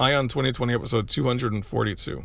Ion 2020, episode 242.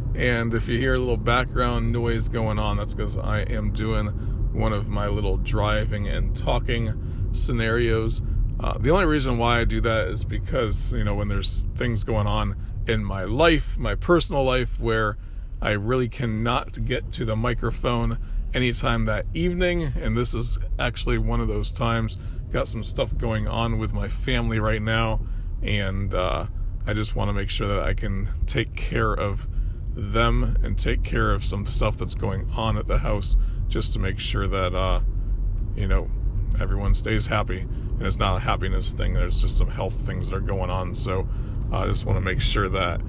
And if you hear a little background noise going on, that's because I am doing one of my little driving and talking scenarios. The only reason why I do that is because, you know, when there's things going on in my life, my personal life, where I really cannot get to the microphone anytime that evening. And this is actually one of those times. Got some stuff going on with my family right now. And I just want to make sure that I can take care of them and take care of some stuff that's going on at the house, just to make sure that you know, everyone stays happy. And it's not a happiness thing, there's just some health things that are going on. So I just want to make sure that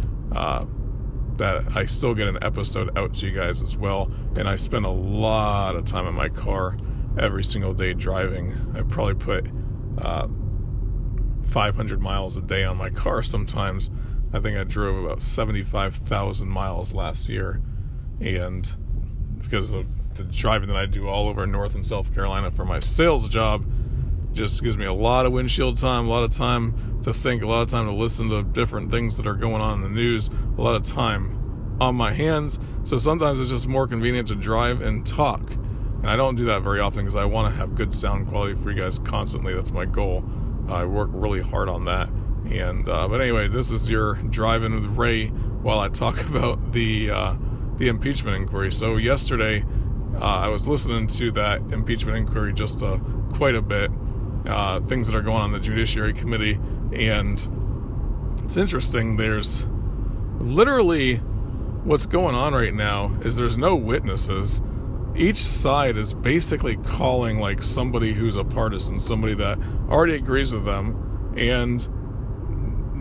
that I still get an episode out to you guys as well. And I spend a lot of time in my car every single day driving. I probably put 500 miles a day on my car sometimes. I think I drove about 75,000 miles last year, and because of the driving that I do all over North and South Carolina for my sales job, just gives me a lot of windshield time, a lot of time to think, a lot of time to listen to different things that are going on in the news, a lot of time on my hands. So sometimes it's just more convenient to drive and talk, and I don't do that very often because I want to have good sound quality for you guys constantly. That's my goal. I work really hard on that. And but anyway, this is your drive-in with Ray while I talk about the impeachment inquiry. So yesterday, I was listening to that impeachment inquiry just quite a bit. Things that are going on in the Judiciary Committee, and it's interesting. There's literally what's going on right now is there's no witnesses. Each side is basically calling like somebody who's a partisan, somebody that already agrees with them, and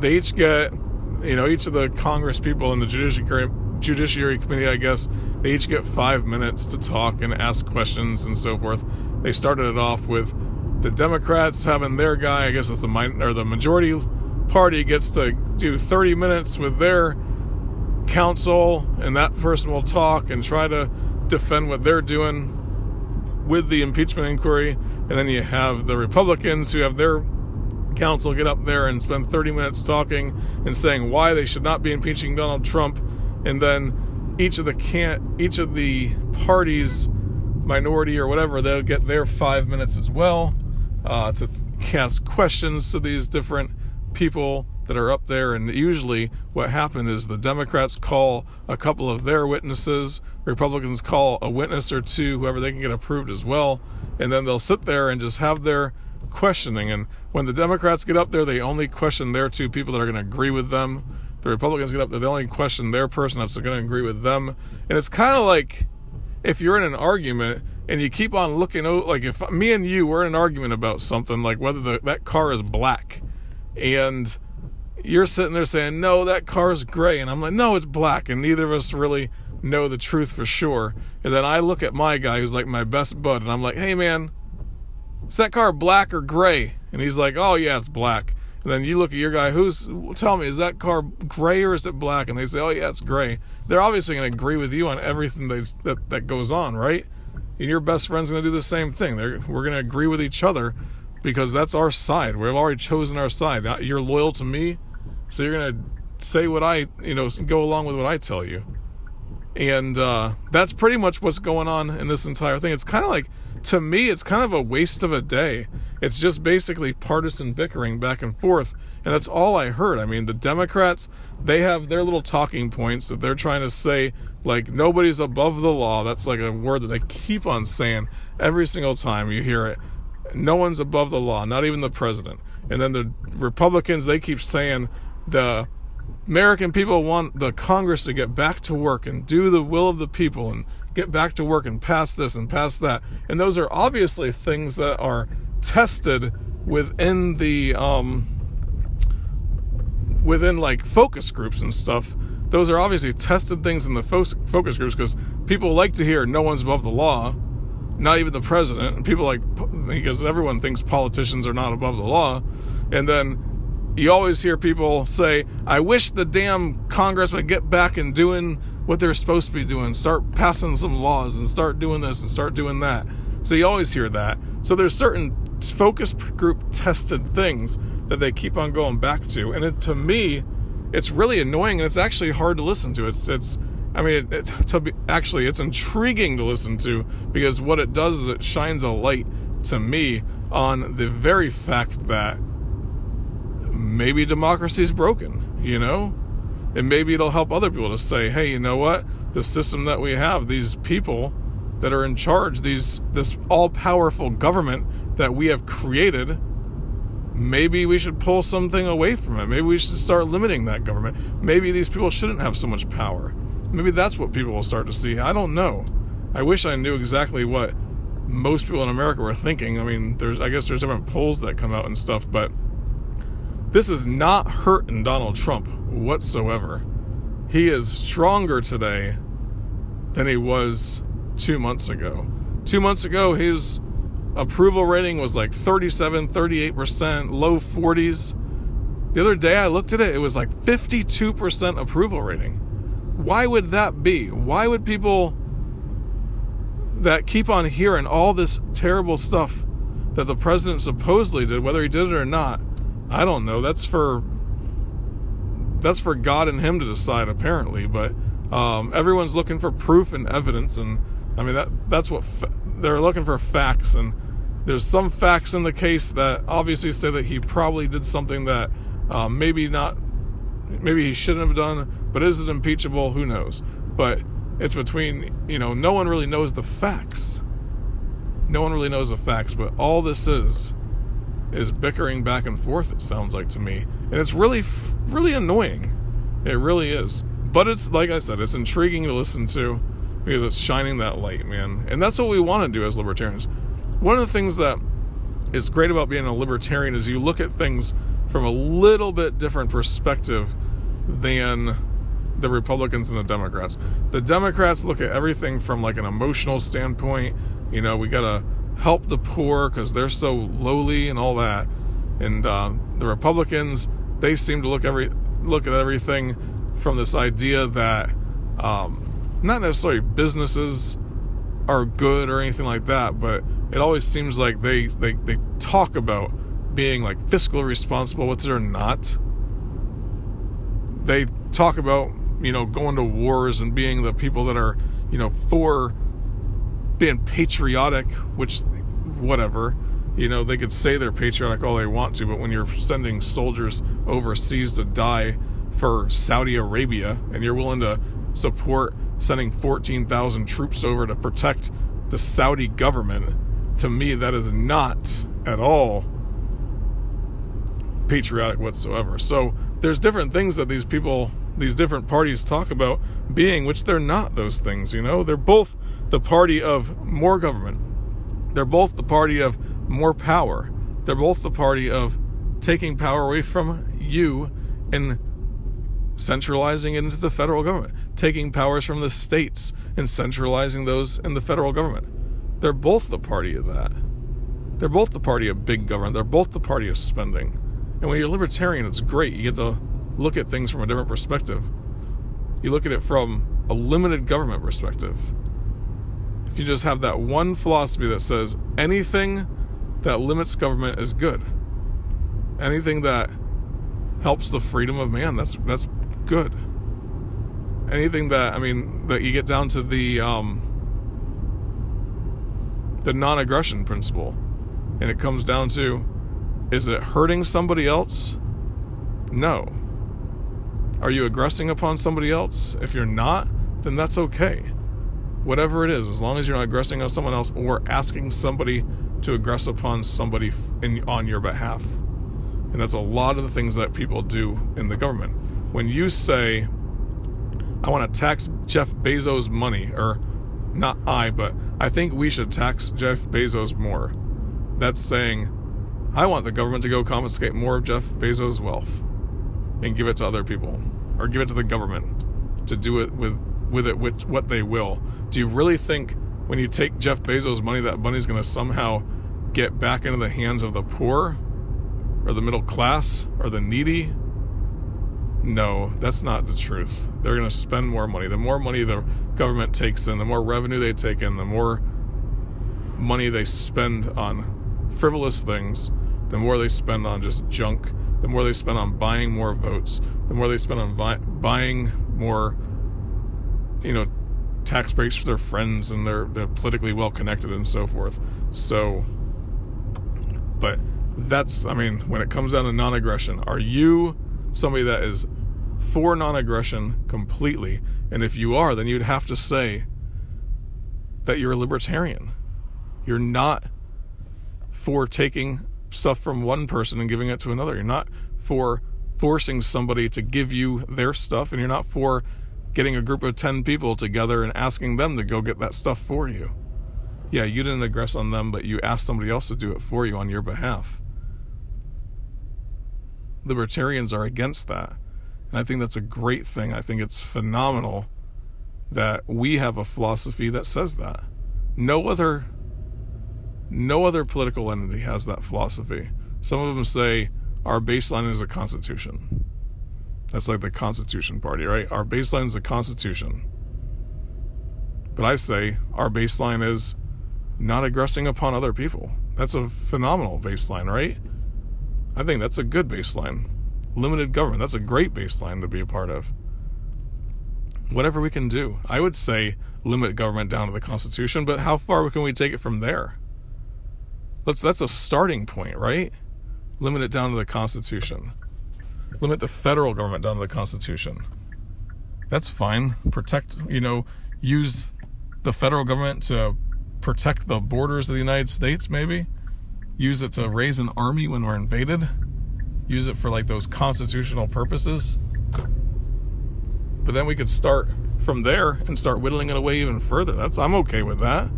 they each get, you know, each of the Congress people in the Judiciary Committee, I guess, they each get 5 minutes to talk and ask questions and so forth. They started it off with the Democrats having their guy, I guess it's the majority party, gets to do 30 minutes with their counsel, and that person will talk and try to defend what they're doing with the impeachment inquiry. And then you have the Republicans who have their counsel get up there and spend 30 minutes talking and saying why they should not be impeaching Donald Trump. And then each of the parties, minority or whatever, they'll get their 5 minutes as well to ask questions to these different people that are up there. And usually what happened is the Democrats call a couple of their witnesses, Republicans call a witness or two, whoever they can get approved as well, and then they'll sit there and just have their questioning. And when the Democrats get up there, they only question their two people that are going to agree with them. The Republicans get up there, they only question their person that's going to agree with them. And it's kind of like if you're in an argument and you keep on looking, like if me and you were in an argument about something, like whether that car is black, and you're sitting there saying, no, that car's gray, and I'm like, no, it's black, and neither of us really know the truth for sure. And then I look at my guy who's like my best bud, and I'm like, hey man, is that car black or gray? And he's like, oh yeah, it's black. And then you look at your guy, tell me, is that car gray or is it black? And they say, oh yeah, it's gray. They're obviously going to agree with you on everything that goes on, right? And your best friend's going to do the same thing. We're going to agree with each other because that's our side. We've already chosen our side. You're loyal to me, so you're going to say what I, you know, go along with what I tell you. And that's pretty much what's going on in this entire thing. It's kind of like, to me, it's kind of a waste of a day. It's just basically partisan bickering back and forth, and that's all I heard. I mean, the Democrats, they have their little talking points that they're trying to say, like, nobody's above the law. That's like a word that they keep on saying every single time you hear it. No one's above the law, not even the president. And then the Republicans, they keep saying the American people want the Congress to get back to work and do the will of the people and get back to work and pass this and pass that. And those are obviously things that are tested within the, within like focus groups and stuff. Those are obviously tested things in the focus groups because people like to hear no one's above the law, not even the president. And people like, because everyone thinks politicians are not above the law. And then you always hear people say, I wish the damn Congress would get back and doing what they're supposed to be doing, start passing some laws and start doing this and start doing that. So you always hear that. So there's certain focus group tested things that they keep on going back to. And it, to me, it's really annoying, and it's actually hard to listen to. Actually, it's intriguing to listen to, because what it does is it shines a light to me on the very fact that maybe democracy is broken, you know? And maybe it'll help other people to say, hey, you know what? The system that we have, these people that are in charge, this all-powerful government that we have created, maybe we should pull something away from it. Maybe we should start limiting that government. Maybe these people shouldn't have so much power. Maybe that's what people will start to see. I don't know. I wish I knew exactly what most people in America were thinking. I mean, I guess there's different polls that come out and stuff, but this is not hurting Donald Trump whatsoever. He is stronger today than he was 2 months ago. 2 months ago, his approval rating was like 37, 38%, low 40s. The other day I looked at it, it was like 52% approval rating. Why would that be? Why would people that keep on hearing all this terrible stuff that the president supposedly did, whether he did it or not, I don't know. That's for God and him to decide, apparently. But everyone's looking for proof and evidence, and I mean they're looking for facts. And there's some facts in the case that obviously say that he probably did something that maybe he shouldn't have done. But is it impeachable? Who knows? But it's between, you know, no one really knows the facts. No one really knows the facts. But all this is bickering back and forth, it sounds like to me. And it's really, really annoying. It really is. But it's, like I said, it's intriguing to listen to because it's shining that light, man. And that's what we want to do as libertarians. One of the things that is great about being a libertarian is you look at things from a little bit different perspective than the Republicans and the Democrats. The Democrats look at everything from like an emotional standpoint. You know, we got to help the poor because they're so lowly and all that. And the Republicans, they seem to look at everything from this idea that not necessarily businesses are good or anything like that, but it always seems like they talk about being like fiscally responsible, which they're not. They talk about, you know, going to wars and being the people that are, you know, for being patriotic, which, whatever, you know, they could say they're patriotic all they want to, but when you're sending soldiers overseas to die for Saudi Arabia and you're willing to support sending 14,000 troops over to protect the Saudi government, to me that is not at all patriotic whatsoever. So there's different things that these people, these different parties talk about being, which they're not those things, you know? They're both the party of more government. They're both the party of more power. They're both the party of taking power away from you and centralizing it into the federal government, taking powers from the states and centralizing those in the federal government. They're both the party of that. They're both the party of big government. They're both the party of spending. And when you're libertarian, it's great. You get to look at things from a different perspective. You look at it from a limited government perspective. If you just have that one philosophy that says anything that limits government is good, anything that helps the freedom of man, that's good. Anything that, I mean, that you get down to the non-aggression principle, and it comes down to, is it hurting somebody else? No. Are you aggressing upon somebody else? If you're not, then that's okay. Whatever it is, as long as you're not aggressing on someone else or asking somebody to aggress upon somebody on your behalf. And that's a lot of the things that people do in the government. When you say, I want to tax Jeff Bezos' money, or Not I, but I think we should tax Jeff Bezos more. That's saying, I want the government to go confiscate more of Jeff Bezos' wealth and give it to other people, or give it to the government to do it with what they will. Do you really think when you take Jeff Bezos' money, that money's going to somehow get back into the hands of the poor or the middle class or the needy? No, that's not the truth. They're going to spend more money. The more money the government takes in, the more revenue they take in, the more money they spend on frivolous things, the more they spend on just junk, the more they spend on buying more votes, the more they spend on buying more, tax breaks for their friends and they're politically well-connected and so forth. So, but that's, when it comes down to non-aggression, are you somebody that is for non-aggression completely? And if you are, then you'd have to say that you're a libertarian. You're not for taking stuff from one person and giving it to another. You're not for forcing somebody to give you their stuff, and you're not for getting a group of 10 people together and asking them to go get that stuff for you. Yeah, you didn't aggress on them, but you asked somebody else to do it for you on your behalf. Libertarians are against that. And I think that's a great thing. I think it's phenomenal that we have a philosophy that says that. No other political entity has that philosophy. Some of them say our baseline is the Constitution. That's like the Constitution Party, right? Our baseline is the Constitution. But I say our baseline is not aggressing upon other people. That's a phenomenal baseline, right? I think that's a good baseline. Limited government, that's a great baseline to be a part of. Whatever we can do. I would say limit government down to the Constitution, but how far can we take it from there? That's a starting point, right? Limit it down to the Constitution. Limit the federal government down to the Constitution. That's fine. Protect, use the federal government to protect the borders of the United States, maybe. Use it to raise an army when we're invaded. Use it for those constitutional purposes. But then we could start from there and start whittling it away even further. I'm okay with that.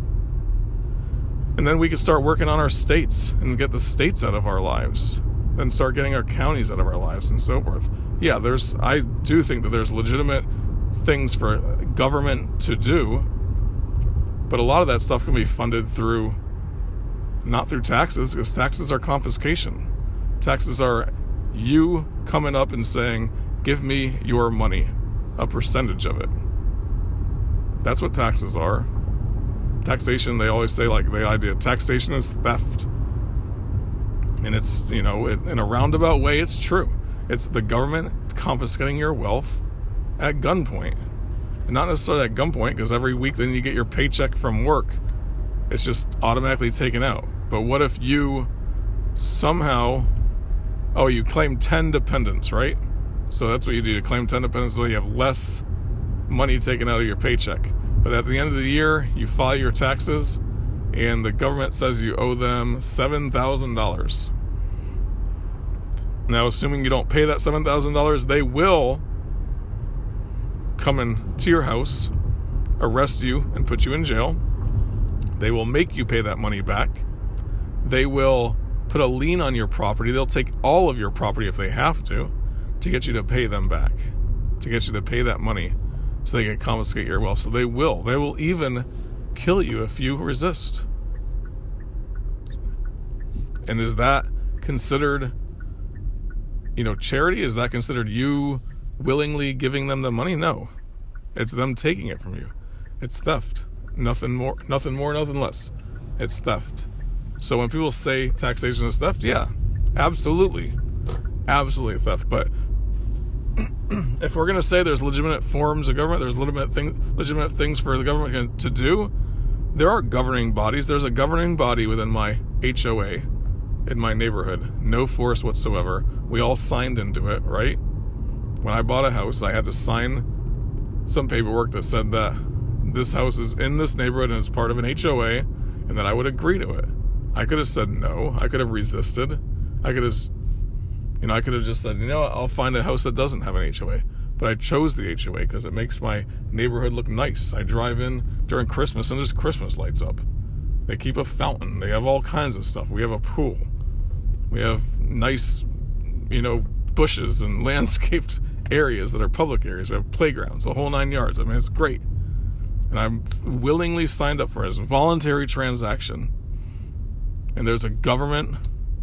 And then we could start working on our states and get the states out of our lives. Then start getting our counties out of our lives and so forth. Yeah, I do think that there's legitimate things for government to do. But a lot of that stuff can be funded through, not through taxes, because taxes are confiscation. Taxes are you coming up and saying, give me your money, a percentage of it. That's what taxes are. Taxation, they always say, the idea of taxation is theft. And it's, in a roundabout way, it's true. It's the government confiscating your wealth at gunpoint. And not necessarily at gunpoint, because every week then you get your paycheck from work. It's just automatically taken out. But what if you somehow, you claim 10 dependents, right? So that's what you do. You claim 10 dependents so you have less money taken out of your paycheck. But at the end of the year, you file your taxes, and the government says you owe them $7,000. Now, assuming you don't pay that $7,000, they will come into your house, arrest you, and put you in jail. They will make you pay that money back. They will put a lien on your property. They'll take all of your property if they have to get you to pay them back, to get you to pay that money. So they can confiscate your wealth. So they will. They will even kill you if you resist. And is that considered, charity? Is that considered you willingly giving them the money? No. It's them taking it from you. It's theft. Nothing more, nothing less. It's theft. So when people say taxation is theft, yeah, absolutely. Absolutely theft. But if we're going to say there's legitimate forms of government, there's legitimate things for the government to do, there are governing bodies. There's a governing body within my HOA in my neighborhood. No force whatsoever. We all signed into it, right? When I bought a house, I had to sign some paperwork that said that this house is in this neighborhood and it's part of an HOA and that I would agree to it. I could have said no. I could have resisted. I could have just said, I'll find a house that doesn't have an HOA. But I chose the HOA because it makes my neighborhood look nice. I drive in during Christmas and there's Christmas lights up. They keep a fountain. They have all kinds of stuff. We have a pool. We have nice, bushes and landscaped areas that are public areas. We have playgrounds, the whole 9 yards. I mean, it's great. And I'm willingly signed up for it as a voluntary transaction. And there's a government,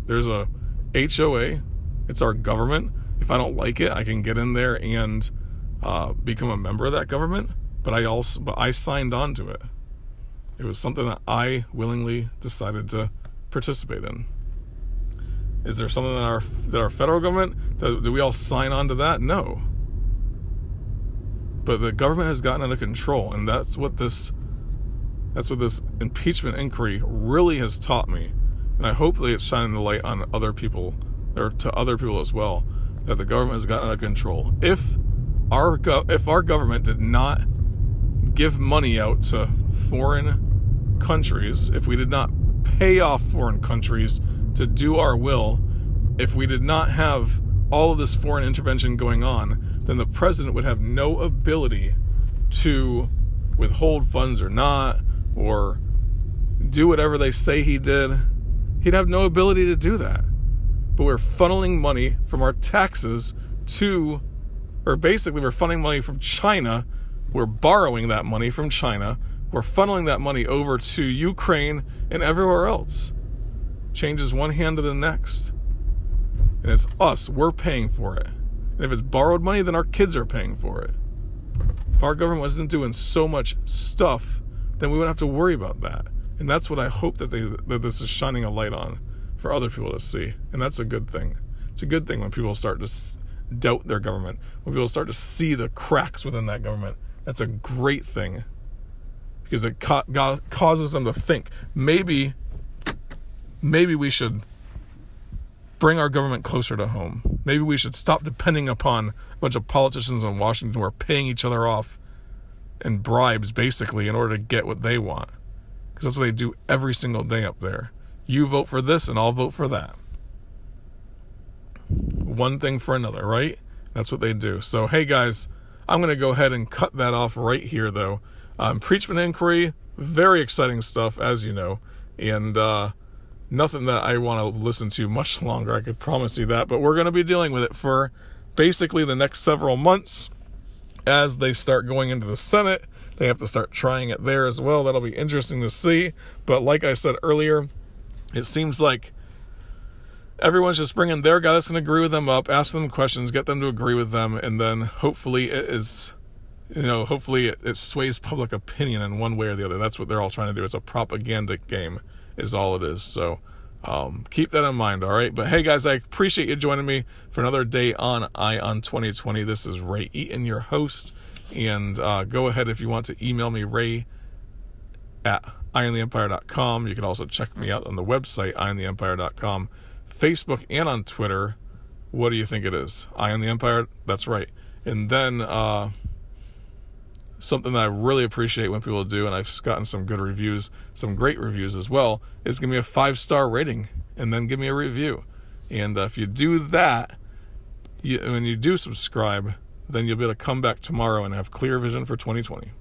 there's a HOA. It's our government. If I don't like it, I can get in there and become a member of that government. But I signed on to it. It was something that I willingly decided to participate in. Is there something that our federal government, do we all sign on to that? No. But the government has gotten out of control, and that's what this impeachment inquiry really has taught me. And I hope that it's shining the light on other people, or to other people as well, that the government has gotten out of control. If our government did not give money out to foreign countries, if we did not pay off foreign countries to do our will, if we did not have all of this foreign intervention going on, then the president would have no ability to withhold funds or not, or do whatever they say he did. He'd have no ability to do that. But we're funneling money from our taxes we're funding money from China. We're borrowing that money from China. We're funneling that money over to Ukraine and everywhere else. Changes one hand to the next. And it's us. We're paying for it. And if it's borrowed money, then our kids are paying for it. If our government wasn't doing so much stuff, then we wouldn't have to worry about that. And that's what I hope that this is shining a light on for other people to see. And that's a good thing. It's a good thing when people start to doubt their government, when people start to see the cracks within that government. That's a great thing. Because it causes them to think, maybe we should bring our government closer to home. Maybe we should stop depending upon a bunch of politicians in Washington who are paying each other off in bribes, basically, in order to get what they want. Because that's what they do every single day up there. You vote for this and I'll vote for that. One thing for another, right? That's what they do. So, hey guys, I'm going to go ahead and cut that off right here, though. Impeachment inquiry, very exciting stuff, as you know. And, nothing that I want to listen to much longer, I could promise you that, but we're going to be dealing with it for basically the next several months as they start going into the Senate. They have to start trying it there as well. That'll be interesting to see. But like I said earlier, it seems like everyone's just bringing their guy that's going to agree with them up, ask them questions, get them to agree with them, and then hopefully it is, hopefully it sways public opinion in one way or the other. That's what they're all trying to do. It's a propaganda game. Is all it is. So keep that in mind, all right? But hey, guys, I appreciate you joining me for another day on Ion 2020. This is Ray Eaton, your host. And go ahead if you want to email me, ray@irontheempire.com. You can also check me out on the website, irontheempire.com, Facebook, and on Twitter. What do you think it is? Ion the Empire? That's right. And then something that I really appreciate when people do, and I've gotten some good reviews, some great reviews as well, is give me a 5-star rating and then give me a review. And if you do that, when you do subscribe, then you'll be able to come back tomorrow and have clear vision for 2020.